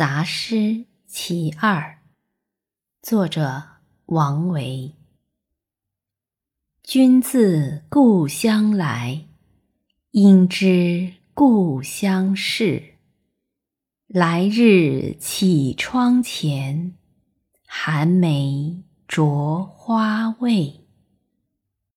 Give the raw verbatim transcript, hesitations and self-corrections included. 杂诗其二，作者王维。君自故乡来，应知故乡事。来日绮窗前，寒梅著花未。